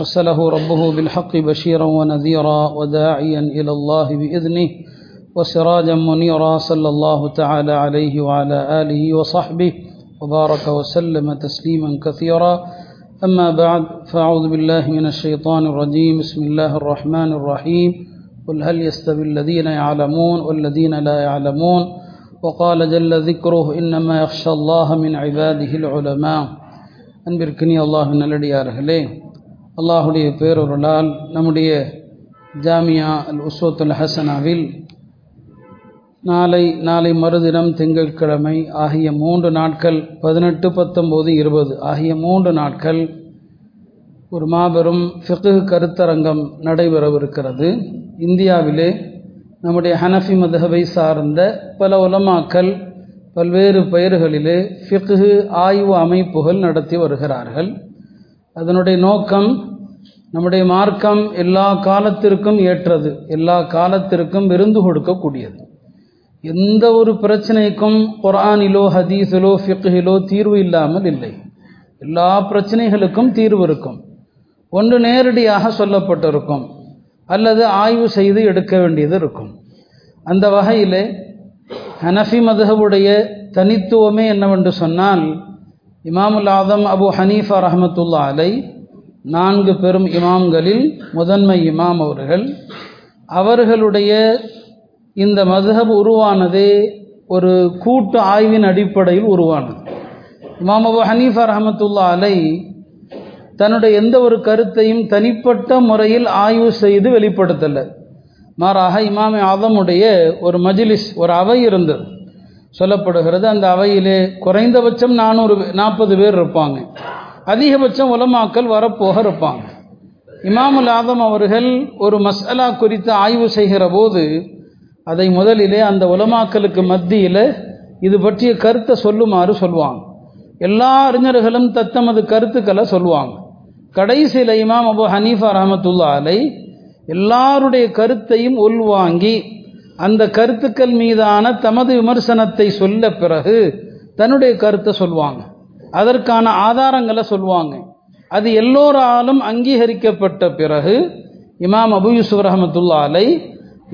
أرسله ربه بالحق بشيرا ونذيرا وداعيا إلى الله بإذنه وسراجا منيرا صلى الله تعالى عليه وعلى آله وصحبه وبارك وسلم تسليما كثيرا أما بعد فأعوذ بالله من الشيطان الرجيم بسم الله الرحمن الرحيم قل هل يستوي الذين يعلمون والذين لا يعلمون وقال جل ذكره إنما يخشى الله من عباده العلماء أنبركني الله من الذي أرهله அல்லாஹுடைய பேரொருளால் நம்முடைய ஜாமியா அல் உஸ்வத்துல் ஹசனாவில் நாளை மறுதினம் திங்கட்கிழமை ஆகிய 3 நாட்கள் 18, 19, 20 ஆகிய 3 நாட்கள் ஒரு மாபெரும் ஃபிக்ஹ் கருத்தரங்கம் நடைபெறவிருக்கிறது. இந்தியாவிலே நம்முடைய ஹனஃபி மதஹபை சார்ந்த பல உலமாக்கள் பல்வேறு பெயர்களிலே ஃபிக்ஹ் ஆய்வு அமைப்புகள் நடத்தி வருகிறார்கள். அதனுடைய நோக்கம் நம்முடைய மார்க்கம் எல்லா காலத்திற்கும் ஏற்றது, எல்லா காலத்திற்கும் விருந்து கொடுக்கக்கூடியது. எந்த ஒரு பிரச்சனைக்கும் குர்ஆனிலோ ஹதீஸிலோ ஃபிக்ஹிலோ தீர்வு இல்லாமல் இல்லை. எல்லா பிரச்சனைகளுக்கும் தீர்வு இருக்கும். ஒன்று நேரடியாக சொல்லப்பட்டிருக்கும் அல்லது ஆய்வு செய்து எடுக்க வேண்டியது இருக்கும். அந்த வகையிலே ஹனஃபி மதுஹபுடைய தனித்துவமே என்னவென்று சொன்னால், இமாமுல் ஆதம் அபு ஹனீஃபா ரஹமத்துல்லா அலை, 4 பெரும் இமாம்களில் முதன்மை இமாம் அவர்கள், அவர்களுடைய இந்த மதுஹப் உருவானதே ஒரு கூட்டு ஆய்வின் அடிப்படையில் உருவானது. இமாம் அபு ஹனீஃபா ரஹமத்துல்லா அலை தன்னுடைய எந்த ஒரு கருத்தையும் தனிப்பட்ட முறையில் ஆய்வு செய்து வெளிப்படுத்தலை. மாறாக இமாம் ஆதமுடைய ஒரு மஜ்லிஸ், ஒரு அவை இருந்தது சொல்லப்படுகிறது. அந்த அவையிலே குறைந்தபட்சம் 440 பேர் இருப்பாங்க, அதிகபட்சம் உலமாக்கள் வரப்போக இருப்பாங்க. இமாமுல் ஆதம் அவர்கள் ஒரு மஸ்அலா குறித்து ஆய்வு செய்கிற போது அதை முதலிலே அந்த உலமாக்களுக்கு மத்தியில் இது பற்றிய கருத்தை சொல்லுமாறு சொல்லுவாங்க. எல்லா அறிஞர்களும் தத்தமது கருத்துக்களை சொல்லுவாங்க. கடைசியில் இமாம் அபு ஹனீஃபா ரஹமத்துல்லா அலை எல்லாருடைய கருத்தையும் உள்வாங்கி அந்த கருத்துக்கள் மீதான தமது விமர்சனத்தை சொல்ல பிறகு தன்னுடைய கருத்தை சொல்லுவாங்க, அதற்கான ஆதாரங்களை சொல்லுவாங்க. அது எல்லோராலும் அங்கீகரிக்கப்பட்ட பிறகு இமாம் அபு யூசுப் ரஹமத்துல்லா அலை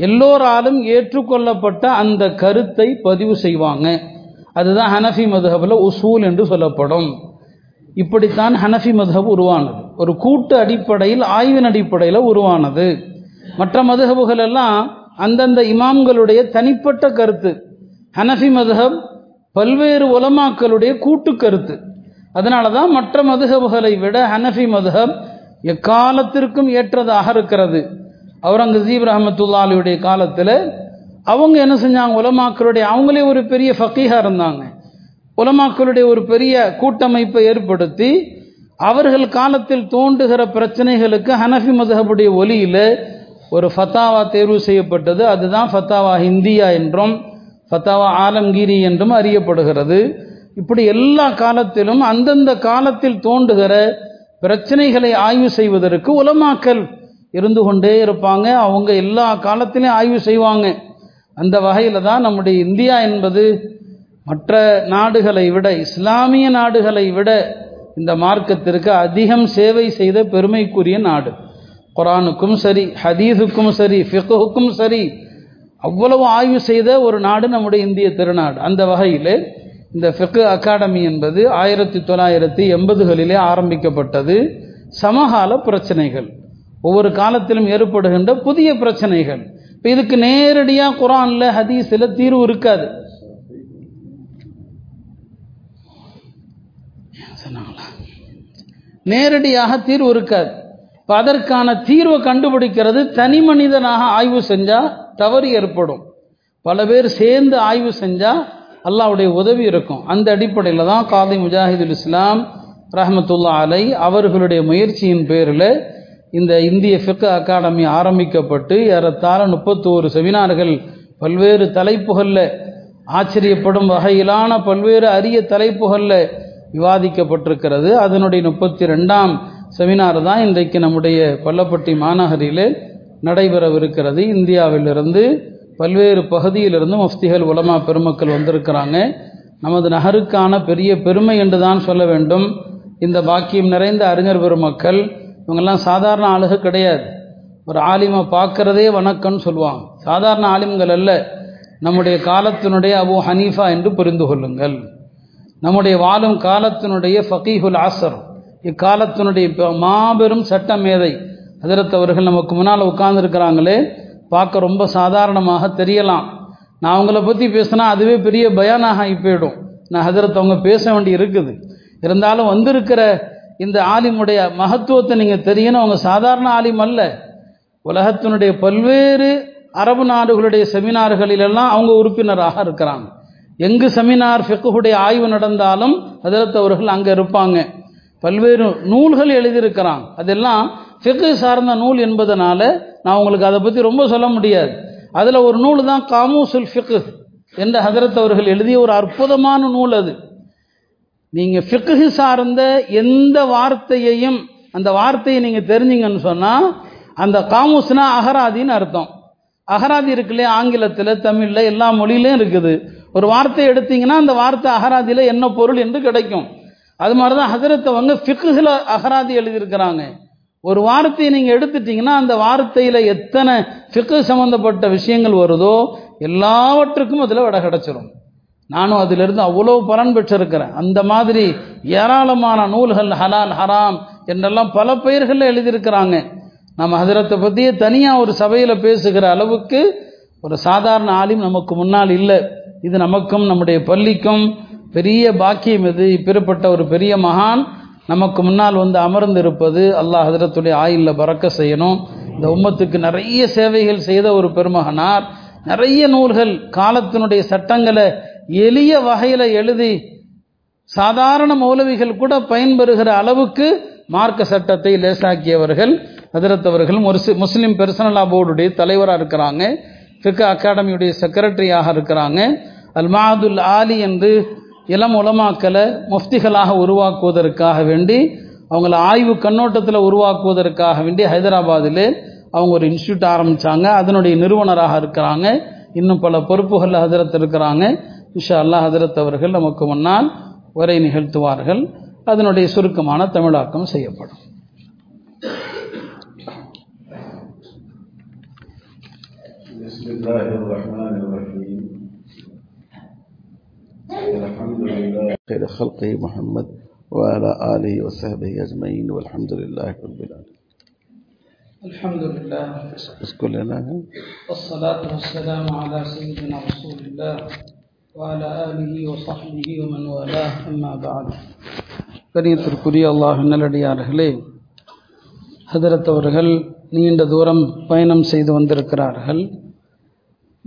எல்லோராலும் ஏற்றுக்கொள்ளப்பட்ட அந்த கருத்தை பதிவு செய்வாங்க. அதுதான் ஹனஃபி மதுஹபில் உசூல் என்று சொல்லப்படும். இப்படித்தான் ஹனஃபி மதுஹப் உருவானது, ஒரு கூட்டு அடிப்படையில் ஆய்வின் அடிப்படையில் உருவானது. மற்ற மதுஹபுகள் எல்லாம் அந்தந்த இமாம்களுடைய தனிப்பட்ட கருத்து. ஹனஃபி மதுஹப் பல்வேறு உலமாக்களுடைய கூட்டு கருத்து. அதனால தான் மற்ற மதுஹபுகளை விட ஹனஃபி மதுஹப் எக்காலத்திற்கும் ஏற்றதாக இருக்கிறது. அவுரங்கசீப் ரஹமத்துல்லா அலையுடைய காலத்தில் அவங்க என்ன செஞ்சாங்க, உலமாக்களுடைய அவங்களே ஒரு பெரிய ஃபக்கீஹா இருந்தாங்க. உலமாக்களுடைய ஒரு பெரிய கூட்டமைப்பை ஏற்படுத்தி அவர்கள் காலத்தில் தோன்றுகிற பிரச்சனைகளுக்கு ஹனஃபி மதுஹபுடைய ஒலியில் ஒரு ஃபத்தாவா தேர்வு செய்யப்பட்டது. அதுதான் ஃபத்தாவா ஹிந்தியா என்றும் ஃபத்தாவா ஆலம்கிரி என்றும் அறியப்படுகிறது. இப்படி எல்லா காலத்திலும் அந்தந்த காலத்தில் தோன்றுகிற பிரச்சனைகளை ஆய்வு செய்வதற்கு உலமாக்கள் இருந்து கொண்டே இருப்பாங்க. அவங்க எல்லா காலத்திலையும் ஆய்வு செய்வாங்க. அந்த வகையில் தான் நம்முடைய இந்தியா என்பது மற்ற நாடுகளை விட, இஸ்லாமிய நாடுகளை விட இந்த மார்க்கத்திற்கு அதிகம் சேவை செய்த பெருமைக்குரிய நாடு. குரானுக்கும் சரி, ஹதீஸுக்கும் சரி, ஃபிக்ஹுக்கும் சரி, அவ்வளவு ஆய்வு செய்த ஒரு நாடு நம்முடைய இந்திய திருநாடு. அந்த வகையில் இந்த ஃபிக்ஹ் அகாடமி என்பது 1980களிலே ஆரம்பிக்கப்பட்டது. சமகால பிரச்சனைகள், ஒவ்வொரு காலத்திலும் ஏற்படுகின்ற புதிய பிரச்சனைகள், இப்போ இதுக்கு நேரடியாக குரானில் ஹதீஸில் தீர்வு இருக்காது. இப்போ அதற்கான தீர்வை கண்டுபிடிக்கிறது தனி மனிதனாக ஆய்வு செஞ்சால் தவறு ஏற்படும். பல பேர் சேர்ந்து ஆய்வு செஞ்சால் அல்லாஹ்வுடைய உதவி இருக்கும். அந்த அடிப்படையில் தான் காதி முஜாஹிதுல் இஸ்லாம் ரஹமத்துல்லா அலை அவர்களுடைய முயற்சியின் பேரில் இந்த இந்திய ஃபிக்ஹ் அகாடமி ஆரம்பிக்கப்பட்டு ஏறத்தாழ 31 செமினார்கள் பல்வேறு தலைப்புகளில் ஆச்சரியப்படும் வகையிலான பல்வேறு அரிய தலைப்புகளில் விவாதிக்கப்பட்டிருக்கிறது. அதனுடைய 32ஆம் செமினார் தான் இன்றைக்கு நம்முடைய பள்ளப்பட்டி மாநகரிலே நடைபெறவிருக்கிறது. இந்தியாவிலிருந்து பல்வேறு பகுதியிலிருந்து முஃப்திகள் உலமா பெருமக்கள் வந்திருக்கிறாங்க. நமது நகருக்கான பெரிய பெருமை என்று தான் சொல்ல வேண்டும். இந்த பாக்கியம் நிறைந்த அறிஞர் பெருமக்கள், இவங்கெல்லாம் சாதாரண ஆளுக கிடையாது. ஒரு ஆலிமை பார்க்கறதே வணக்கம்னு சொல்லுவாங்க. சாதாரண ஆலிம்கள் அல்ல. நம்முடைய காலத்தினுடைய அபூ ஹனீஃபா என்று புரிந்து கொள்ளுங்கள். நம்முடைய வாழும் காலத்தினுடைய ஃபகீஹுல் ஆசர், இக்காலத்தினுடைய மாபெரும் சட்ட மேதை ஹஜ்ரத் அவர்கள் நமக்கு முன்னால் உட்கார்ந்துருக்கிறாங்களே, பார்க்க ரொம்ப சாதாரணமாக தெரியலாம். நான் அவங்கள பற்றி பேசினா அதுவே பெரிய பயானாக ஆகி போயிடும். நான் ஹஜ்ரத் அவங்க பேச வேண்டி இருக்குது. இருந்தாலும் வந்திருக்கிற இந்த ஆலிமுடைய மகத்துவத்தை நீங்கள் தெரியணும். அவங்க சாதாரண ஆலிம் அல்ல. உலகத்தினுடைய பல்வேறு அரபு நாடுகளுடைய செமினார்களிலெல்லாம் அவங்க உறுப்பினராக இருக்கிறாங்க. எங்கு செமினார் ஃபிக்ஹுடைய ஆய்வு நடந்தாலும் ஹஜ்ரத் அவர்கள் அங்கே இருப்பாங்க. பல்வேறு நூல்கள் எழுதியிருக்கிறாங்க. அதெல்லாம் ஃபிக்ஹ் சார்ந்த நூல் என்பதனால நான் உங்களுக்கு அதை பற்றி ரொம்ப சொல்ல முடியாது. அதில் ஒரு நூல் தான் காமூசுல் ஃபிக்ஹ் என்று ஹஜ்ரத் அவர்கள் எழுதிய ஒரு அற்புதமான நூல். அது நீங்கள் ஃபிக்ஹ் சார்ந்த எந்த வார்த்தையையும், அந்த வார்த்தையை நீங்கள் தெரிஞ்சிங்கன்னு சொன்னால், அந்த காமூஸ்னா அகராதின்னு அர்த்தம். அகராதி இருக்குல்ல, ஆங்கிலத்தில், தமிழில், எல்லா மொழியிலையும் இருக்குது. ஒரு வார்த்தை எடுத்தீங்கன்னா அந்த வார்த்தை அகராதியில் என்ன பொருள் என்று கிடைக்கும். அது மாதிரி தான் ஹஜ்ரத் அவங்க ஃபிக்ஹில் அகராதி எழுதியிருக்கிறாங்க. ஒரு வார்த்தையை நீங்கள் எடுத்துட்டிங்கன்னா அந்த வார்த்தையில் எத்தனை ஃபிக்ஹ் சம்மந்தப்பட்ட விஷயங்கள் வருதோ எல்லாவற்றுக்கும் அதில் விட கிடச்சிரும். நானும் அதிலிருந்து அவ்வளோ பலன் பெற்றிருக்கிறேன். அந்த மாதிரி ஏராளமான நூல்கள், ஹலால் ஹராம் என்றெல்லாம் பல பெயர்களில் எழுதியிருக்கிறாங்க. நம்ம ஹஜ்ரத்தை பற்றியே தனியாக ஒரு சபையில் பேசுகிற அளவுக்கு ஒரு சாதாரண ஆலிம் நமக்கு முன்னால் இல்லை. இது நமக்கும் நம்முடைய பள்ளிக்கும் பெரிய பாக்கியம். இது இப்பேற்பட்ட ஒரு பெரிய மகான் நமக்கு முன்னால் வந்து அமர்ந்திருப்பது அல்லாஹ் ஹஜ்ரத்துடைய ஆயிலில் பறக்க செய்யணும். இந்த உம்மத்துக்கு நிறைய சேவைகள் செய்த ஒரு பெருமகனார். நிறைய நூல்கள், காலத்தினுடைய சட்டங்களை எளிய வகையில் எழுதி சாதாரண மௌலவிகள் கூட பயன்பெறுகிற அளவுக்கு மார்க்க சட்டத்தை லேசாக்கியவர்கள் ஹஜ்ரத் அவர்கள். முஸ்லீம் பெர்சனல் லா போர்டுடைய தலைவராக இருக்கிறாங்க. ஃபிக்ஹ் அகாடமியுடைய செக்ரட்டரியாக இருக்கிறாங்க. அல் மாதுல் ஆலி என்று இளம் உலமாக்களை முஃப்திகளாக உருவாக்குவதற்காக வேண்டி, அவங்கள ஆய்வு கண்ணோட்டத்தில் உருவாக்குவதற்காக வேண்டி ஹைதராபாத்தில் அவங்க ஒரு இன்ஸ்டியூட் ஆரம்பித்தாங்க. அதனுடைய நிறுவனராக இருக்கிறாங்க. இன்னும் பல பொறுப்புகளில் ஹஜ்ரத் இருக்கிறாங்க. இன்ஷா அல்லாஹ் ஹஜ்ரத் அவர்கள் நமக்கு முன்னால் உரை நிகழ்த்துவார்கள். அதனுடைய சுருக்கமான தமிழாக்கம் செய்யப்படும். முஹம்மது வஅலா ஆலிஹி வஸஹ்பிஹி அஜ்மஈன் வல்ஹம்துலில்லாஹி ரப்பில் ஆலமீன். அல்ஹம்துலில்லாஹ் வஸ்ஸலாத்து வஸ்ஸலாமு அலா சய்யிதினா ரசூலில்லாஹ் வஅலா ஆலிஹி வஸஹ்பிஹி வமன் வலாஹ். அம்மா பஅத். கரியத்திற்குரிய அல்லாஹ்வின் நல்லடியார்களே, ஹஜ்ரத் அவர்கள் நீண்ட தூரம் பயணம் செய்து வந்திருக்கிறார்கள்.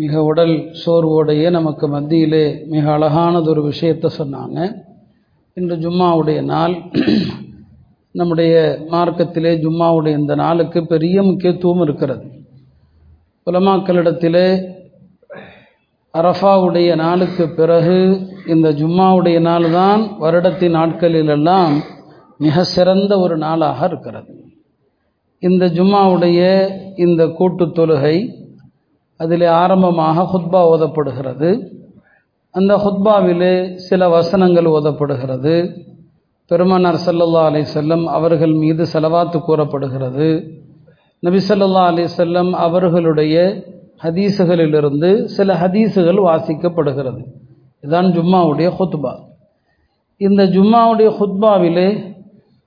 மிக உடல் சோர்வோடையே நமக்கு மத்தியிலே மிக அழகானதொரு விஷயத்தை சொன்னாங்க. இன்று ஜும்மாவுடைய நாள். நம்முடைய மார்க்கத்திலே ஜும்மாவுடைய இந்த நாளுக்கு பெரிய முக்கியத்துவம் இருக்கிறது. உலமாக்களிடத்திலே அரஃபாவுடைய நாளுக்கு பிறகு இந்த ஜும்மாவுடைய நாள் தான் வருடத்தின் நாட்களிலெல்லாம் மிக சிறந்த ஒரு நாளாக இருக்கிறது. இந்த ஜும்மாவுடைய இந்த கூட்டு தொழுகை, அதில் ஆரம்பமாக ஹுத்பா ஓதப்படுகிறது. அந்த ஹுத்பாவிலே சில வசனங்கள் ஓதப்படுகிறது. பெருமானார் ஸல்லல்லாஹு அலைஹி வஸல்லம் அவர்கள் மீது ஸலவாத்து கூறப்படுகிறது. நபி ஸல்லல்லாஹு அலைஹி வஸல்லம் அவர்களுடைய ஹதீஸுகளிலிருந்து சில ஹதீஸுகள் வாசிக்கப்படுகிறது. இதுதான் ஜும்மாவுடைய ஹுத்பா. இந்த ஜும்மாவுடைய ஹுத்பாவிலே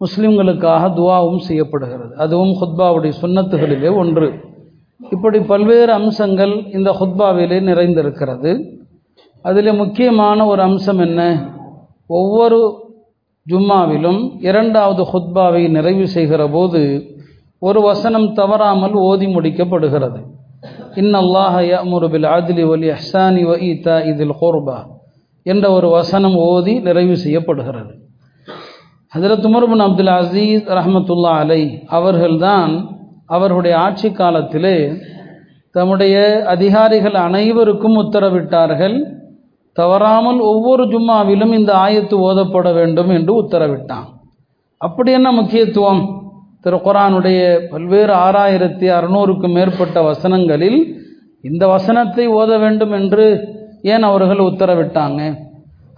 முஸ்லிம்களுக்காக துஆவும் செய்யப்படுகிறது. அதுவும் ஹுத்பாவுடைய சுன்னத்துகளிலே ஒன்று. இப்படி பல்வேறு அம்சங்கள் இந்த ஹுத்பாவிலே நிறைந்திருக்கிறது. அதில் முக்கியமான ஒரு அம்சம் என்ன, ஒவ்வொரு ஜும்மாவிலும் இரண்டாவது ஹுத்பாவை நிறைவு செய்கிற போது ஒரு வசனம் தவறாமல் ஓதி முடிக்கப்படுகிறது. இன்னல்லாஹ யஅ்முரு பில் அத்லி வல் இஹ்சானி வ ஈதாஇல் குர்பா என்ற ஒரு வசனம் ஓதி நிறைவு செய்யப்படுகிறது. ஹஜ்ரத் உமர் பின் அப்துல் அசீஸ் ரஹ்மத்துல்லாஹி அலைஹி அவர்கள்தான் அவருடைய ஆட்சி காலத்திலே தம்முடைய அதிகாரிகள் அனைவருக்கும் உத்தரவிட்டார்கள், தவறாமல் ஒவ்வொரு ஜும்மாவிலும் இந்த ஆயத்து ஓதப்பட வேண்டும் என்று உத்தரவிட்டான். அப்படி என்ன முக்கியத்துவம்? திருக்குரானுடைய பல்வேறு 6600க்கும் மேற்பட்ட வசனங்களில் இந்த வசனத்தை ஓத வேண்டும் என்று ஏன் அவர்கள் உத்தரவிட்டாங்க?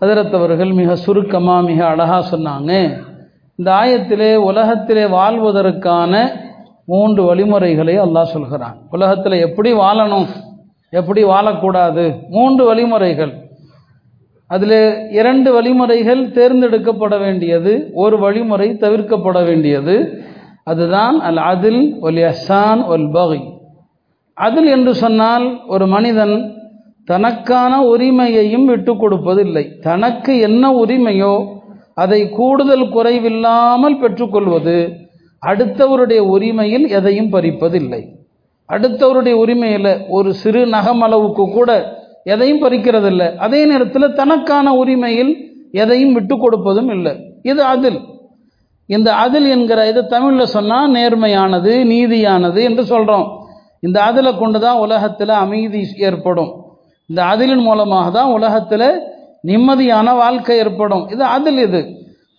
ஹதரத்தவர்கள் மிக சுருக்கமாக மிக அழகாக சொன்னாங்க. இந்த ஆயத்திலே உலகத்திலே வாழ்வதற்கான 3 வழிமுறைகளை அல்லாஹ் சொல்கிறான். உலகத்தில் எப்படி வாழணும், எப்படி வாழக்கூடாது, 3 வழிமுறைகள். அதில் 2 வழிமுறைகள் தேர்ந்தெடுக்கப்பட வேண்டியது, ஒரு வழிமுறை தவிர்க்கப்பட வேண்டியது. அதுதான் அல் அதில் ஒல் இஹ்சான் ஒல் பகி. அதில் என்று சொன்னால் ஒரு மனிதன் தனக்கான உரிமையையும் விட்டு கொடுப்பதில்லை, தனக்கு என்ன உரிமையோ அதை கூடுதல் குறைவில்லாமல் பெற்றுக்கொள்வது, அடுத்தவருடைய உரிமையில் எதையும் பறிப்பதில்லை. அடுத்தவருடைய உரிமையில் ஒரு சிறு நகமளவுக்கு கூட எதையும் பறிக்கிறதில்லை, அதே நேரத்தில் தனக்கான உரிமையில் எதையும் விட்டு கொடுப்பதும் இல்லை. இது அதில். இந்த அதில் என்கிற இது தமிழில் சொன்னால் நேர்மையானது, நீதியானது என்று சொல்கிறோம். இந்த அதிலை கொண்டு தான் உலகத்தில் அமைதி ஏற்படும், இந்த அதிலின் மூலமாக தான் உலகத்தில் நிம்மதியான வாழ்க்கை ஏற்படும். இது அதில். இது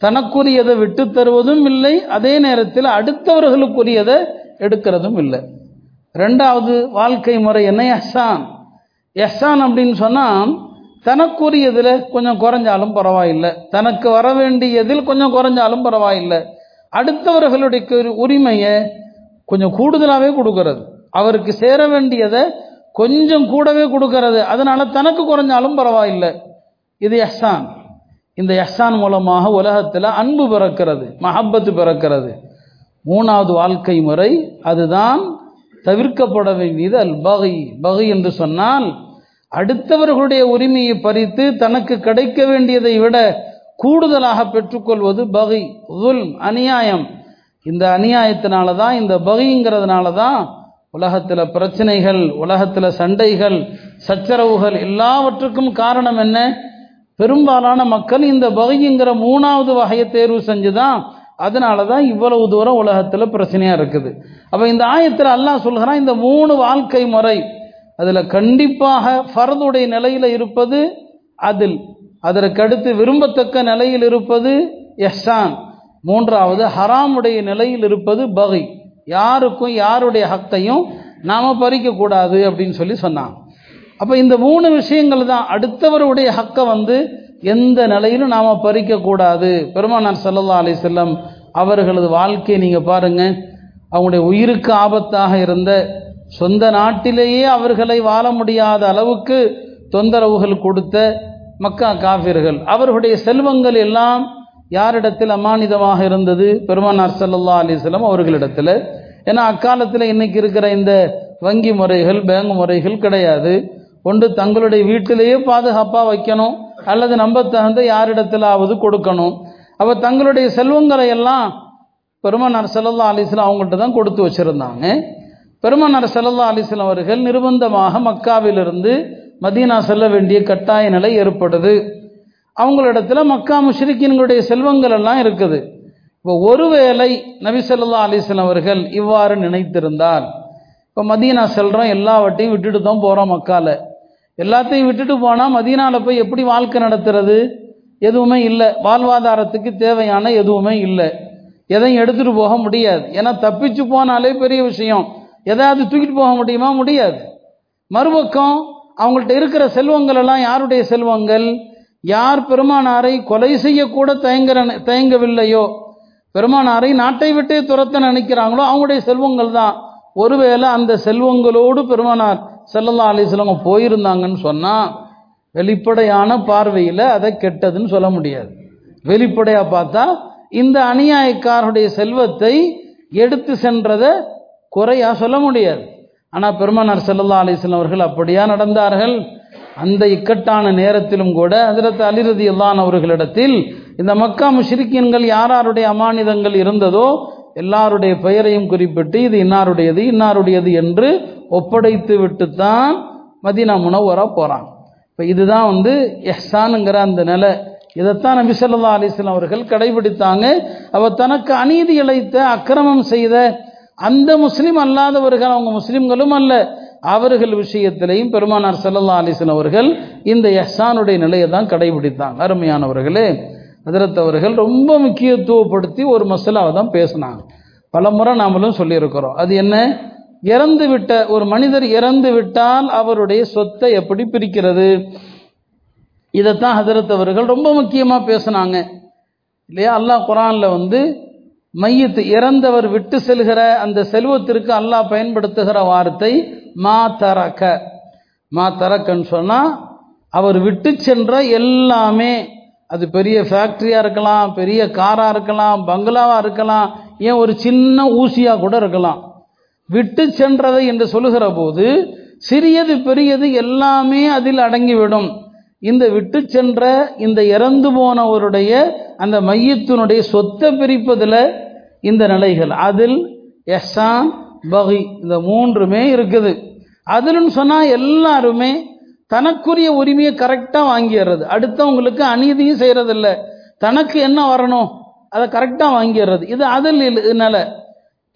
தனக்குரியதை விட்டு தருவதும் இல்லை, அதே நேரத்தில் அடுத்தவர்களுக்குரியதை எடுக்கிறதும் இல்லை. 2வது வாழ்க்கை முறை என்ன? எஹ்சான். எஹ்சான் அப்படின்னு சொன்னால் தனக்குரியதில் கொஞ்சம் குறைஞ்சாலும் பரவாயில்லை, தனக்கு வர வேண்டியதில் கொஞ்சம் குறைஞ்சாலும் பரவாயில்லை, அடுத்தவர்களுடைய உரிமையை கொஞ்சம் கூடுதலாகவே கொடுக்கறது, அவருக்கு சேர வேண்டியதை கொஞ்சம் கூடவே கொடுக்கறது, அதனால் தனக்கு குறைஞ்சாலும் பரவாயில்லை. இது எஹ்சான். இந்த எஹ்சான் மூலமாக உலகத்தில் அன்பு பிறக்கிறது, மஹப்பத்து பிறக்கிறது. 3வது வாழ்க்கை முறை அதுதான் தவிர்க்கப்பட வேண்டியது அல் பகி. பகி என்று சொன்னால் அடுத்தவர்களுடைய உரிமையை பறித்து தனக்கு கிடைக்க வேண்டியதை விட கூடுதலாக பெற்றுக்கொள்வது பகி. ஸுல்ம், அநியாயம். இந்த அநியாயத்தினால தான், இந்த பகிங்கிறதுனால தான் உலகத்தில் பிரச்சனைகள், உலகத்தில் சண்டைகள், சச்சரவுகள். எல்லாவற்றுக்கும் காரணம் என்ன? பெரும்பாலான மக்கள் இந்த பகிங்கிற 3வது வகையை தேர்வு செஞ்சுதான், அதனால தான் இவ்வளவு தூரம் உலகத்தில் பிரச்சனையாக இருக்குது. அப்போ இந்த ஆயத்தில் அல்லாஹ் சொல்கிறான், இந்த 3 வாழ்க்கை முறை அதில் கண்டிப்பாக ஃபர்துடைய நிலையில் இருப்பது அதில், அதற்கடுத்து விரும்பத்தக்க நிலையில் இருப்பது எஹ்சான், 3வது ஹராமுடைய நிலையில் இருப்பது பகி. யாருக்கும் யாருடைய ஹக்கையும் நாம் பறிக்கக்கூடாது அப்படின்னு சொல்லி சொன்னான். அப்போ இந்த 3 விஷயங்கள் தான். அடுத்தவருடைய ஹக்கை எந்த நிலையிலும் நாம் பறிக்கக்கூடாது. பெருமானார் ஸல்லல்லாஹு அலைஹி வஸல்லம் அவர்களது வாழ்க்கையை நீங்கள் பாருங்கள். அவங்களுடைய உயிருக்கு ஆபத்தாக இருந்த, சொந்த நாட்டிலேயே அவர்களை வாழ முடியாத அளவுக்கு தொந்தரவுகள் கொடுத்த மக்கா காஃபிர்கள், அவர்களுடைய செல்வங்கள் எல்லாம் யாரிடத்தில் அமானிதமாக இருந்தது? பெருமானார் ஸல்லல்லாஹு அலைஹி வஸல்லம் அவர்களிடத்தில். ஏன்னா அக்காலத்தில் இன்றைக்கி இருக்கிற இந்த வங்கி முறைகள், பேங்க் முறைகள் கிடையாது. ஒன்று தங்களுடைய வீட்டிலேயே பாதுகாப்பாக வைக்கணும், அல்லது நம்ப தகுந்த யாரிடத்திலாவது கொடுக்கணும். அப்போ தங்களுடைய செல்வங்களை எல்லாம் பெருமானார் ஸல்லல்லாஹு அலைஹி வஸல்லம் அவங்கள்ட்ட தான் கொடுத்து வச்சுருந்தாங்க. பெருமானார் ஸல்லல்லாஹு அலைஹி வஸல்லம் அவர்கள் நிர்பந்தமாக மக்காவிலிருந்து மதீனா செல்ல வேண்டிய கட்டாய நிலை ஏற்படுது. அவங்களிடத்துல மக்கா முஷ்ரிக்கீன்களுடைய செல்வங்கள் எல்லாம் இருக்குது. இப்போ ஒருவேளை நபி ஸல்லல்லாஹு அலைஹி வஸல்லம் அவர்கள் இவ்வாறு நினைத்திருந்தால், இப்போ மதீனா செல்கிறோம், எல்லாவற்றையும் விட்டுட்டு தான் போகிறோம், மக்காவில் எல்லாத்தையும் விட்டுட்டு போனால் மதீனாவில் போய் எப்படி வாழ்க்கை நடத்துறது? எதுவுமே இல்லை, வாழ்வாதாரத்துக்கு தேவையான எதுவுமே இல்லை, எதையும் எடுத்துகிட்டு போக முடியாது. ஏன்னா தப்பிச்சு போனாலே பெரிய விஷயம், எதாவது தூக்கிட்டு போக முடியுமா? முடியாது. மறுபக்கம் அவங்கள்ட்ட இருக்கிற செல்வங்கள் எல்லாம் யாருடைய செல்வங்கள்? யார் பெருமானாரை கொலை செய்யக்கூட தயங்கவில்லையோ, பெருமானாரை நாட்டை விட்டே துரத்த நினைக்கிறாங்களோ அவங்களுடைய செல்வங்கள் தான். ஒருவேளை அந்த செல்வங்களோடு பெருமானார் ஸல்லல்லாஹு அலைஹி வஸல்லம் போயிருந்தாங்கன்னு சொன்னால் வெளிப்படையான பார்வையில் அதை கெட்டதுன்னு சொல்ல முடியாது. வெளிப்படையாக பார்த்தா இந்த அநியாயக்காரருடைய செல்வத்தை எடுத்து சென்றதை குறையாக சொல்ல முடியாது. ஆனால் பெருமானார் ஸல்லல்லாஹு அலைஹி வஸல்லம் அவர்கள் அப்படியா நடந்தார்கள். அந்த இக்கட்டான நேரத்திலும் கூட ஹஜ்ரத் அலி ரலியல்லாஹு அன்ஹு அவர்களிடத்தில் இந்த மக்கா முஷ்ரிக்கீன்கள் யாராருடைய அமானிதங்கள் இருந்ததோ எல்லாருடைய பெயரையும் குறிப்பிட்டு இது இன்னாருடையது, இன்னாருடையது என்று ஒப்படைத்து விட்டுத்தான் மதீனா முனவ்வரா போகிறாங்க. இப்போ இதுதான் எஹ்சானுங்கிற அந்த நிலை. இதைத்தான் நபி ஸல்லல்லாஹு அலைஹி வஸல்லம் அவர்கள் கடைபிடித்தாங்க. அவர் தனக்கு அநீதி இழைத்த, அக்கிரமம் செய்த, அந்த முஸ்லீம் அல்லாதவர்கள் அவங்க முஸ்லீம்களும் அல்ல அவர்கள் விஷயத்திலையும் பெருமானார் ஸல்லல்லாஹு அலைஹி வஸல்லம் அவர்கள் இந்த இஹ்சானுடைய நிலையை தான் கடைபிடித்தாங்க. அருமையானவர்களே, ஹஜ்ரத் அவர்கள் ரொம்ப முக்கியத்துவப்படுத்தி ஒரு மசலாவை தான் பேசினாங்க. பல முறை நாமளும் சொல்லியிருக்கிறோம். அது என்ன? இறந்து விட்ட ஒரு மனிதர் இறந்து விட்டால் அவருடைய சொத்தை எப்படி பிரிக்கிறது, இதைத்தான் ஹஜ்ரத் அவர்கள் ரொம்ப முக்கியமாக பேசினாங்க இல்லையா? அல்லாஹ் குர்ஆனில் மையத்து இறந்தவர் விட்டு செல்கிற அந்த செல்வத்திற்கு அல்லாஹ் பயன்படுத்துகிற வார்த்தை மா தரக. மா தரக்கன்னு சொன்னால் அவர் விட்டு சென்ற எல்லாமே, அது பெரிய ஃபேக்ட்ரியாக இருக்கலாம், பெரிய காராக இருக்கலாம், பங்களாவாக இருக்கலாம், ஏன் ஒரு சின்ன ஊசியாக கூட இருக்கலாம். விட்டு சென்றதை என்று சொல்லுகிற போது சிறியது பெரியது எல்லாமே அதில் அடங்கிவிடும். இந்த விட்டு சென்ற இந்த இறந்து போனவருடைய அந்த மையத்தினுடைய சொத்தை பிரிப்பதில் இந்த நிலைகள், அதில் இஹ்சான் பகி இந்த மூன்றுமே இருக்குது. அதுலன்னு சொன்னால் எல்லாருமே தனக்குரிய உரிமையை கரெக்டாக வாங்கிடுறது, அடுத்தவங்களுக்கு அநீதியும் செய்கிறதில்ல, தனக்கு என்ன வரணும் அதை கரெக்டாக வாங்கிடுறது, இது அதில் நிலை.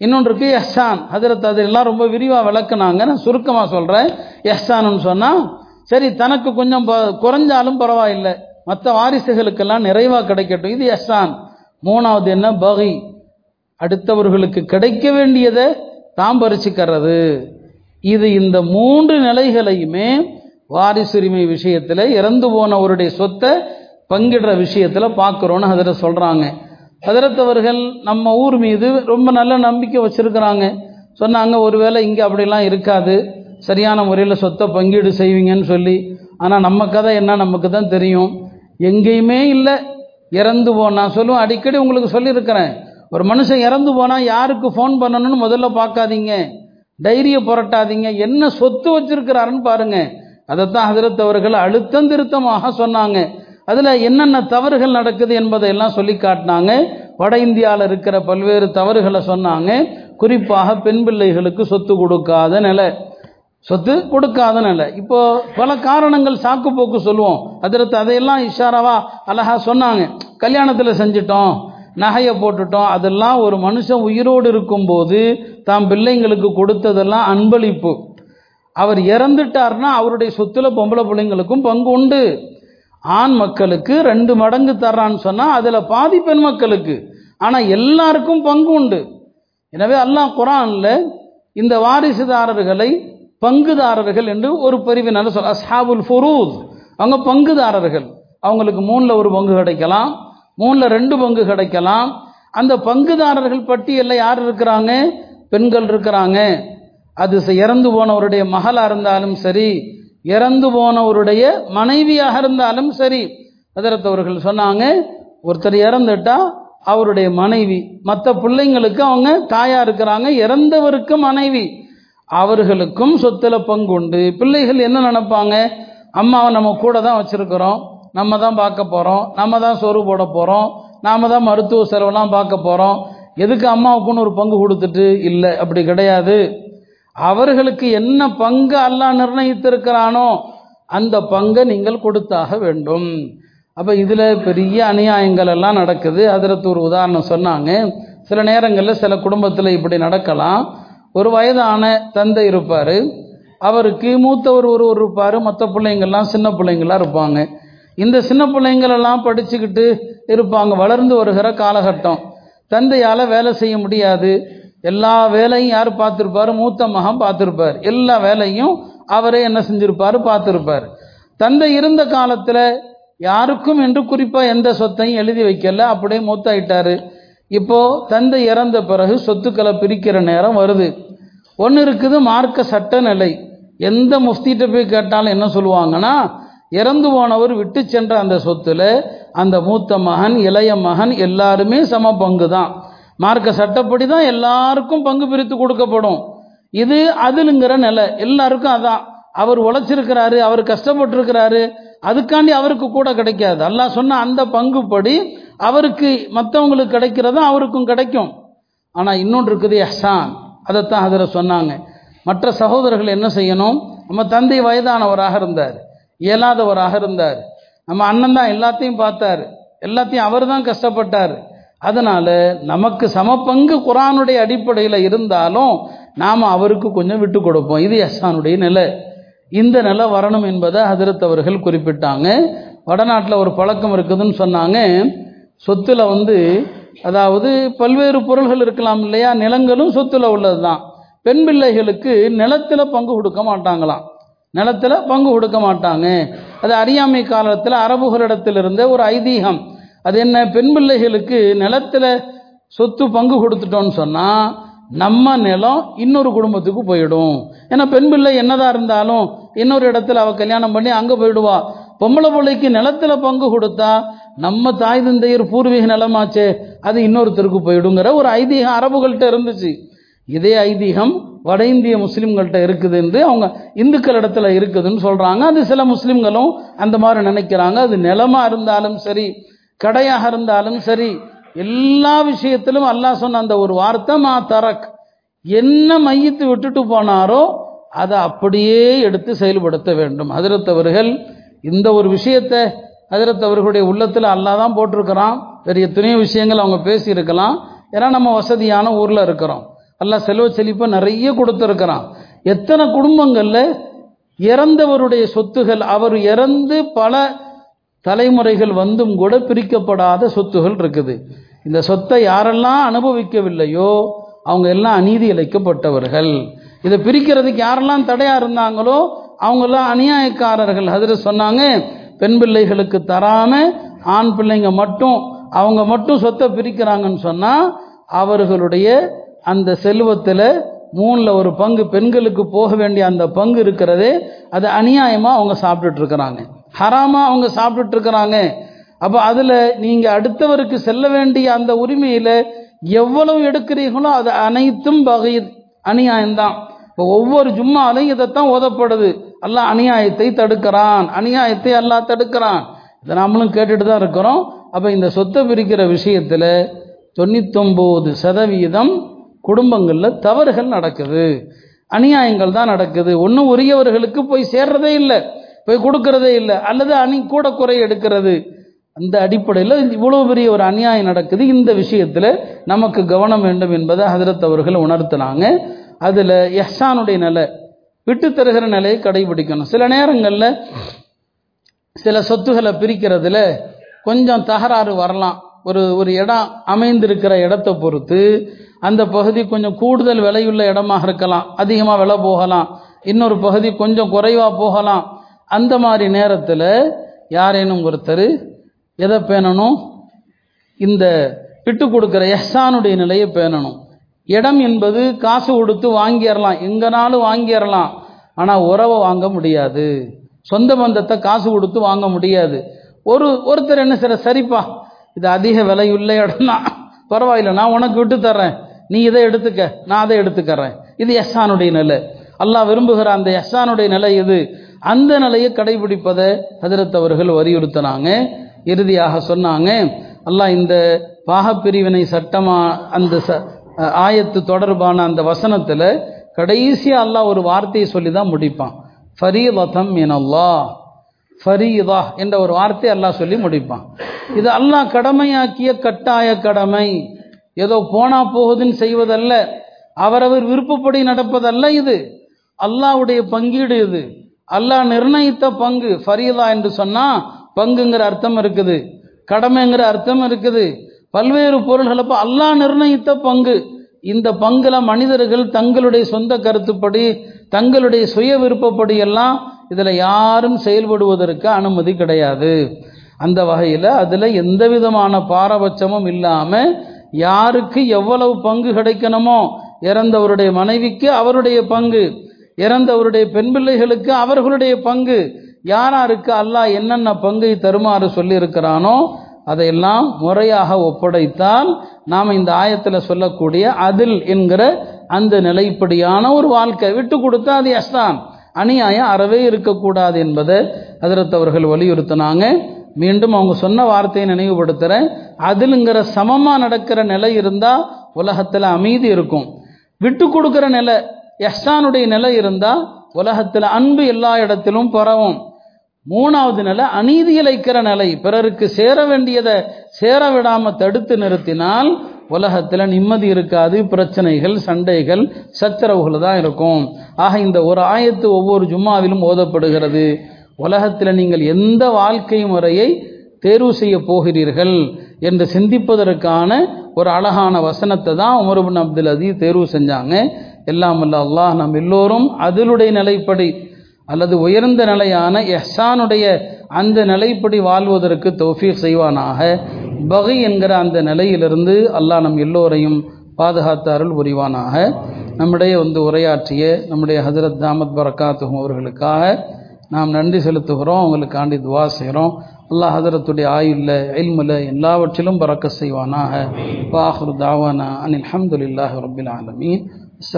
இன்னொன்று இருக்கு இஹ்சான். ஹஜ்ரத் அதெல்லாம் ரொம்ப விரிவாக விளக்குனாங்க, நான் சுருக்கமாக சொல்கிறேன். இஹ்சான்னு சொன்னால் சரி, தனக்கு கொஞ்சம் குறைஞ்சாலும் பரவாயில்லை, மற்ற வாரிசுகளுக்கெல்லாம் நிறைவாக கிடைக்கட்டும், இது இஹ்சான். மூணாவது என்ன? பகி, அடுத்தவர்களுக்கு கிடைக்க வேண்டியதை தாம் பறிச்சுக்கிறது. இது இந்த மூன்று நிலைகளையுமே வாரிசுரிமை விஷயத்தில், இறந்து போனவருடைய சொத்தை பங்கிடுற விஷயத்தில் பார்க்குறோன்னு ஹஜ்ரத் சொல்கிறாங்க. ஹஜ்ரத் அவர்கள் நம்ம ஊர் மீது ரொம்ப நல்ல நம்பிக்கை வச்சுருக்கிறாங்க. சொன்னாங்க, ஒருவேளை இங்கே அப்படிலாம் இருக்காது, சரியான முறையில் சொத்தை பங்கீடு செய்வீங்கன்னு சொல்லி. ஆனால் நம்ம கதை என்ன, நமக்கு தான் தெரியும், எங்கேயுமே இல்லை இறந்து போனால். நான் சொல்லுவேன், அடிக்கடி உங்களுக்கு சொல்லியிருக்கிறேன், ஒரு மனுஷன் இறந்து போனால் யாருக்கு ஃபோன் பண்ணணும்னு முதல்ல பார்க்காதீங்க, டைரியை புரட்டாதீங்க, என்ன சொத்து வச்சுருக்கிறாருன்னு பாருங்கள். அதைத்தான் ஹஜ்ரத் அவர்கள் அழுத்தம் திருத்தமாக சொன்னாங்க. அதில் என்னென்ன தவறுகள் நடக்குது என்பதையெல்லாம் சொல்லி காட்டினாங்க. வட இந்தியாவில் இருக்கிற பல்வேறு தவறுகளை சொன்னாங்க. குறிப்பாக பெண் பிள்ளைகளுக்கு சொத்து கொடுக்காத நிலை, சொத்து கொடுக்காத நிலை. இப்போது பல காரணங்கள் சாக்கு போக்கு சொல்லுவோம். ஹஜ்ரத் அதையெல்லாம் இஷாராவா அழகாக சொன்னாங்க. கல்யாணத்தில் செஞ்சிட்டோம், நகையை போட்டுட்டோம், அதெல்லாம் ஒரு மனுஷன் உயிரோடு இருக்கும்போது தாம் பிள்ளைங்களுக்கு கொடுத்ததெல்லாம் அன்பளிப்பு. அவர் இறந்துட்டார்னா அவருடைய சொத்துல பொம்பளை பிள்ளைங்களுக்கும் பங்கு உண்டு. ஆண் மக்களுக்கு 2 மடங்கு தர்றான்னு சொன்னால் அதில் பாதி பெண் மக்களுக்கு, ஆனால் எல்லாருக்கும் பங்கு உண்டு. எனவே அல்லாஹ் குர்ஆனில் இந்த வாரிசுதாரர்களை பங்குதாரர்கள் என்று ஒரு பிரிவினர் சொல்ல, அஸ்ஹாபுல் ஃபுரூத், அவங்க பங்குதாரர்கள். அவங்களுக்கு 3ல் 1 பங்கு கிடைக்கலாம், 3ல் 2 பங்கு கிடைக்கலாம். அந்த பங்குதாரர்கள் பட்டியலில் யார் இருக்கிறாங்க? பெண்கள் இருக்கிறாங்க. அது இறந்து போனவருடைய மகளாக இருந்தாலும் சரி, இறந்து போனவருடைய மனைவியாக இருந்தாலும் சரி. ஹஜ்ரத் அவர்கள் சொன்னாங்க, ஒருத்தர் இறந்துட்டா அவருடைய மனைவி, மற்ற பிள்ளைங்களுக்கு அவங்க தாயா இருக்கிறாங்க, இறந்தவருக்கு மனைவி, அவர்களுக்கும் சொத்துல பங்கு உண்டு. பிள்ளைகள் என்ன நினைப்பாங்க, அம்மாவை நம்ம கூட தான் வச்சிருக்கிறோம், நம்ம தான் பார்க்க போகிறோம், நம்ம தான் சோறு போட போகிறோம், நாம தான் மருத்துவ செலவெல்லாம் பார்க்க போகிறோம், எதுக்கு அம்மாவுக்குன்னு ஒரு பங்கு கொடுத்துட்டு? இல்லை, அப்படி கிடையாது. அவர்களுக்கு என்ன பங்கு அல்லாஹ் நிர்ணயித்திருக்கிறானோ அந்த பங்கை நீங்கள் கொடுத்தாக வேண்டும். அப்போ இதில் பெரிய அநியாயங்கள் எல்லாம் நடக்குது. ஹஜ்ரத் ஒரு உதாரணம் சொன்னாங்க. சில நேரங்களில் சில குடும்பத்தில் இப்படி நடக்கலாம். ஒரு வயதான தந்தை இருப்பார், அவருக்கு மூத்தவர் ஒருவர் இருப்பார், மற்ற பிள்ளைங்கள்லாம் சின்ன பிள்ளைங்களாக இருப்பாங்க. இந்த சின்ன பிள்ளைங்களெல்லாம் படிச்சுக்கிட்டு இருப்பாங்க. வளர்ந்து வருகிற காலகட்டம், தந்தையால் வேலை செய்ய முடியாது. எல்லா வேலையும் யார் பார்த்துருப்பார்? மூத்த மகன் பார்த்துருப்பார். எல்லா வேலையும் அவரே என்ன செஞ்சுருப்பார்? பார்த்துருப்பார். தந்தை இருந்த காலத்தில் யாருக்கும் என்று குறிப்பாக எந்த சொத்தையும் எழுதி வைக்கல, அப்படியே மூத்தாயிட்டார். இப்போது தந்தை இறந்த பிறகு சொத்துக்களை பிரிக்கிற நேரம் வருது. ஒன்று இருக்குது மார்க்க சட்ட நிலை. எந்த முஃப்திகிட்ட போய் கேட்டாலும் என்ன சொல்லுவாங்கன்னா, இறந்து போனவர் விட்டு சென்ற அந்த சொத்துல அந்த மூத்த மகன், இளைய மகன் எல்லாருமே சம பங்கு தான், மார்க்க சட்டப்படி தான் எல்லாருக்கும் பங்கு பிரித்து கொடுக்கப்படும். இது அதுலுங்கிற நிலை, எல்லாருக்கும் அதான். அவர் உழைச்சிருக்கிறாரு, அவர் கஷ்டப்பட்டிருக்கிறாரு, அதுக்காண்டி அவருக்கு கூட கிடைக்காது. அல்லாஹ் சொன்ன அந்த பங்குப்படி அவருக்கு மற்றவங்களுக்கு கிடைக்கிறதா அவருக்கும் கிடைக்கும். ஆனால் இன்னொன்று இருக்குது இஹ்சான். அதைத்தான் ஹஜ்ரத் சொன்னாங்க, மற்ற சகோதரர்கள் என்ன செய்யணும்? நம்ம தந்தை வயதானவராக இருந்தார், இயலாதவராக இருந்தார், நம்ம அண்ணன் தான் எல்லாத்தையும் பார்த்தார், எல்லாத்தையும் அவர் தான் கஷ்டப்பட்டார். அதனால நமக்கு சமப்பங்கு குர்ஆனுடைய அடிப்படையில் இருந்தாலும் நாம் அவருக்கு கொஞ்சம் விட்டு கொடுப்போம். இது எஹ்சானுடைய நிலை. இந்த நிலை வரணும் என்பதை ஹஜ்ரத் அவர்கள் குறிப்பிட்டாங்க. வடநாட்டில் ஒரு பழக்கம் இருக்குதுன்னு சொன்னாங்க. சொத்துல அதாவது பல்வேறு பொருள்கள் இருக்கலாம் இல்லையா, நிலங்களும் சொத்துல உள்ளது தான். பெண் பிள்ளைகளுக்கு நிலத்தில் பங்கு கொடுக்க மாட்டாங்களாம், நிலத்தில் பங்கு கொடுக்க மாட்டாங்க. அது அறியாமை காலத்தில் அரபுகளிடத்திலிருந்த ஒரு ஐதீகம். அது என்ன, பெண் பிள்ளைகளுக்கு நிலத்தில் சொத்து பங்கு கொடுத்துட்டோன்னு சொன்னால் நம்ம நிலம் இன்னொரு குடும்பத்துக்கு போயிடும். ஏன்னா பெண் பிள்ளை என்னதான் இருந்தாலும் இன்னொரு இடத்துல அவள் கல்யாணம் பண்ணி அங்கே போயிடுவா. பொம்பளை பிள்ளைக்கு நிலத்தில் பங்கு கொடுத்தா நம்ம தாய் தந்தையர் பூர்வீக நிலமாச்சே, அது இன்னொருத்தருக்கு போயிடுங்கிற ஒரு ஐதீகம் அரபுகள்கிட்ட இருந்துச்சு. இதே ஐதீகம் வட இந்திய முஸ்லீம்கள்கிட்ட இருக்குது என்று அவங்க இந்துக்கள் இடத்துல இருக்குதுன்னு சொல்கிறாங்க. அது சில முஸ்லீம்களும் அந்த மாதிரி நினைக்கிறாங்க. அது நிலமாக இருந்தாலும் சரி, கடையாக இருந்தாலும் சரி, எல்லா விஷயத்திலும் அல்லாஹ் சொன்ன அந்த ஒரு வார்த்தை மா தரக், என்ன மையத்தை விட்டுட்டு போனாரோ அதை அப்படியே எடுத்து செயல்படுத்த வேண்டும். ஹஜ்ரத் அவர்கள் இந்த ஒரு விஷயத்தை ஹஜ்ரத் அவர்களுடைய உள்ளத்தில் அல்லாஹ் தான் போட்டிருக்கிறான். பெரிய துணை விஷயங்கள் அவங்க பேசியிருக்கலாம். ஏன்னா நம்ம வசதியான ஊரில் இருக்கிறோம், அல்லாஹ் செல்வ செழிப்பை நிறைய கொடுத்துருக்கிறான். எத்தனை குடும்பங்களில் இறந்தவருடைய சொத்துகள், அவர் இறந்து பல தலைமுறைகள் வந்தும் கூட பிரிக்கப்படாத சொத்துகள் இருக்குது. இந்த சொத்தை யாரெல்லாம் அனுபவிக்கவில்லையோ அவங்க எல்லாம் அநீதி இழைக்கப்பட்டவர்கள். இதை பிரிக்கிறதுக்கு யாரெல்லாம் தடையாக இருந்தாங்களோ அவங்கெல்லாம் அநியாயக்காரர்கள். ஹஜ்ரத் சொன்னாங்க, பெண் பிள்ளைகளுக்கு தராமல் ஆண் பிள்ளைங்க மட்டும் அவங்க மட்டும் சொத்தை பிரிக்கிறாங்கன்னு சொன்னால் அவர்களுடைய அந்த செல்வத்தில் 1/3 பெண்களுக்கு போக வேண்டிய அந்த பங்கு இருக்கிறதே அது அநியாயமாக அவங்க சாப்பிட்டுட்டு இருக்கிறாங்க, ஹராமாக அவங்க சாப்பிட்டுட்டு இருக்கிறாங்க. அப்போ அதில் நீங்கள் அடுத்தவருக்கு செல்ல வேண்டிய அந்த உரிமையில் எவ்வளவு எடுக்கிறீங்களோ அது அனைத்தும் பகை அநியாயம்தான். இப்போ ஒவ்வொரு ஜும்மாலையும் இதைத்தான் ஓதப்படுது. அல்லாஹ் அநியாயத்தை தடுக்கிறான், அநியாயத்தை அல்லாஹ் தடுக்கிறான். இதை நாமளும் கேட்டுட்டு தான் இருக்கிறோம். அப்போ இந்த சொத்தை பிரிக்கிற விஷயத்தில் 99% குடும்பங்களில் தவறுகள் நடக்குது, அநியாயங்கள் தான் நடக்குது. ஒன்றும் உரியவர்களுக்கு போய் சேர்றதே இல்லை, போய் கொடுக்கறதே இல்லை, அல்லது கூட குறை எடுக்கிறது. அந்த அடிப்படையில் இவ்வளோ பெரிய ஒரு அநியாயம் நடக்குது. இந்த விஷயத்தில் நமக்கு கவனம் வேண்டும் என்பதை ஹஜ்ரத் அவர்கள் உணர்த்தினாங்க. அதில் எஹ்சானுடைய நிலை, விட்டு தருகிற நிலையை கடைபிடிக்கணும். சில நேரங்களில் சில சொத்துக்களை பிரிக்கிறதுல கொஞ்சம் தகராறு வரலாம். ஒரு இடம் அமைந்திருக்கிற இடத்தை பொறுத்து அந்த பகுதி கொஞ்சம் கூடுதல் விலையுள்ள இடமாக இருக்கலாம், அதிகமாக விலை போகலாம். இன்னொரு பகுதி கொஞ்சம் குறைவாக போகலாம். அந்த மாதிரி நேரத்தில் யாரேனும் ஒருத்தர் எதை பேணணும், இந்த விட்டு கொடுக்குற எஹ்சானுடைய நிலையை பேணணும். இடம் என்பது காசு கொடுத்து வாங்கிடலாம், எங்கனாலும் வாங்கிடலாம். ஆனால் உறவை வாங்க முடியாது, சொந்த பந்தத்தை காசு கொடுத்து வாங்க முடியாது. ஒருத்தர் என்ன சார், சரிப்பா இது அதிக விலையுள்ள இடம்னா பரவாயில்லை, நான் உனக்கு விட்டு தர்றேன், நீ இதை எடுத்துக்க, நான் அதை எடுத்துக்கிறேன். இது எஹ்சானுடைய நிலை, அல்லாஹ் விரும்புகிற அந்த எஹ்சானுடைய நிலை இது. அந்த நிலையை கடைபிடிப்பதை ஹஜ்ரத் அவர்கள் வலியுறுத்தினாங்க. இறுதியாக சொன்னாங்க, அல்லாஹ் இந்த பாகப்பிரிவினை சட்டமாக அந்த ஆயத்து தொடர்பான அந்த வசனத்தில் கடைசியாக அல்லாஹ் ஒரு வார்த்தையை சொல்லி தான் முடிப்பான். ஃபரீதத்தம் மினல்லாஹ், ஃபரீதா என்ற ஒரு வார்த்தையை அல்லாஹ் சொல்லி முடிப்பான். இது அல்லாஹ் கடமையாக்கிய கட்டாய கடமை, ஏதோ போனா போகுதுன்னு செய்வதல்ல, அவரவர் விருப்பப்படி நடப்பதல்ல. இது அல்லாஹ்வுடைய பங்கீடு, இது அல்லாஹ் நிர்ணயித்த பங்கு. ஃபரீதா என்று சொன்னால் பங்குங்கிற அர்த்தம் இருக்குது, கடமைங்கிற அர்த்தம் இருக்குது. பல்வேறு பொருள்கள் அப்போ அல்லாஹ் நிர்ணயித்த பங்கு. இந்த பங்குல மனிதர்கள் தங்களுடைய சொந்த கருத்துப்படி, தங்களுடைய சுய விருப்பப்படி எல்லாம் இதில் யாரும் செயல்படுவதற்கு அனுமதி கிடையாது. அந்த வகையில் அதில் எந்த விதமான பாரபட்சமும் இல்லாமல் யாருக்கு எவ்வளவு பங்கு கிடைக்கணுமோ, இறந்தவருடைய மனைவிக்கு அவருடைய பங்கு, இறந்தவருடைய பெண் பிள்ளைகளுக்கு அவர்களுடைய பங்கு, யாராருக்கு அல்லாஹ் என்னென்ன பங்கை தருமாறு சொல்லியிருக்கிறானோ அதையெல்லாம் முறையாக ஒப்படைத்தால் நாம் இந்த ஆயத்தில் சொல்லக்கூடிய அதில் என்கிற அந்த நிலைப்படியான ஒரு வாழ்க்கை விட்டு கொடுத்தா அது எஹ்சான், அநியாயம் அறவே இருக்கக்கூடாது என்பதை ஹஜ்ரத் அவர்கள் வலியுறுத்தினாங்க. மீண்டும் அவங்க சொன்ன வார்த்தையை நினைவுபடுத்துகிறேன், அதில்ங்கிற சமமாக நடக்கிற நிலை இருந்தால் உலகத்தில் அமைதி இருக்கும். விட்டு கொடுக்குற நிலை, எஹ்சானுடைய நிலை இருந்தால் உலகத்தில் அன்பு எல்லா இடத்திலும் பரவும். மூணாவது நிலை அநீதி இழைக்கிற நிலை. பிறருக்கு சேர வேண்டியதை சேர விடாம தடுத்து நிறுத்தினால் உலகத்துல நிம்மதி இருக்காது, பிரச்சனைகள், சண்டைகள், சச்சரவுகள் தான் இருக்கும். ஆக இந்த ஒரு ஆயத்து ஒவ்வொரு ஜும்மாவிலும் ஓதப்படுகிறது. உலகத்துல நீங்கள் எந்த வாழ்க்கை முறையை தேர்வு செய்ய போகிறீர்கள் என்று சிந்திப்பதற்கான ஒரு அழகான வசனத்தை தான் உமர் இப்னு அப்துல் அஸீஸ் தேர்வு செஞ்சாங்க. எல்லாம் வல்ல அல்லாஹ் நம் எல்லோரும் அதிலுடைய நிலைப்படி அல்லது உயர்ந்த நிலையான எஹ்சானுடைய அந்த நிலைப்படி வாழ்வதற்கு தௌஃபீக் செய்வானாக. பகை என்கிற அந்த நிலையிலிருந்து அல்லாஹ் நம் எல்லோரையும் பாதுகாத்து அருள் புரிவானாக. நம்முடைய உரையாற்றிய நம்முடைய ஹஜ்ரத் தாமத் பரக்காத்துஹு அவர்களுக்காக நாம் நன்றி செலுத்துகிறோம், அவங்களுக்காண்டி துவா செய்கிறோம். அல்லாஹ் ஹஜ்ரத்துடைய ஆயுள்ல இல்முல எல்லாவற்றிலும் பரக்கத் செய்வானாக. வ ஆஹிரு தாவானா அனில் ஹம்துலில்லாஹி ரப்பில் ஆலமீன்.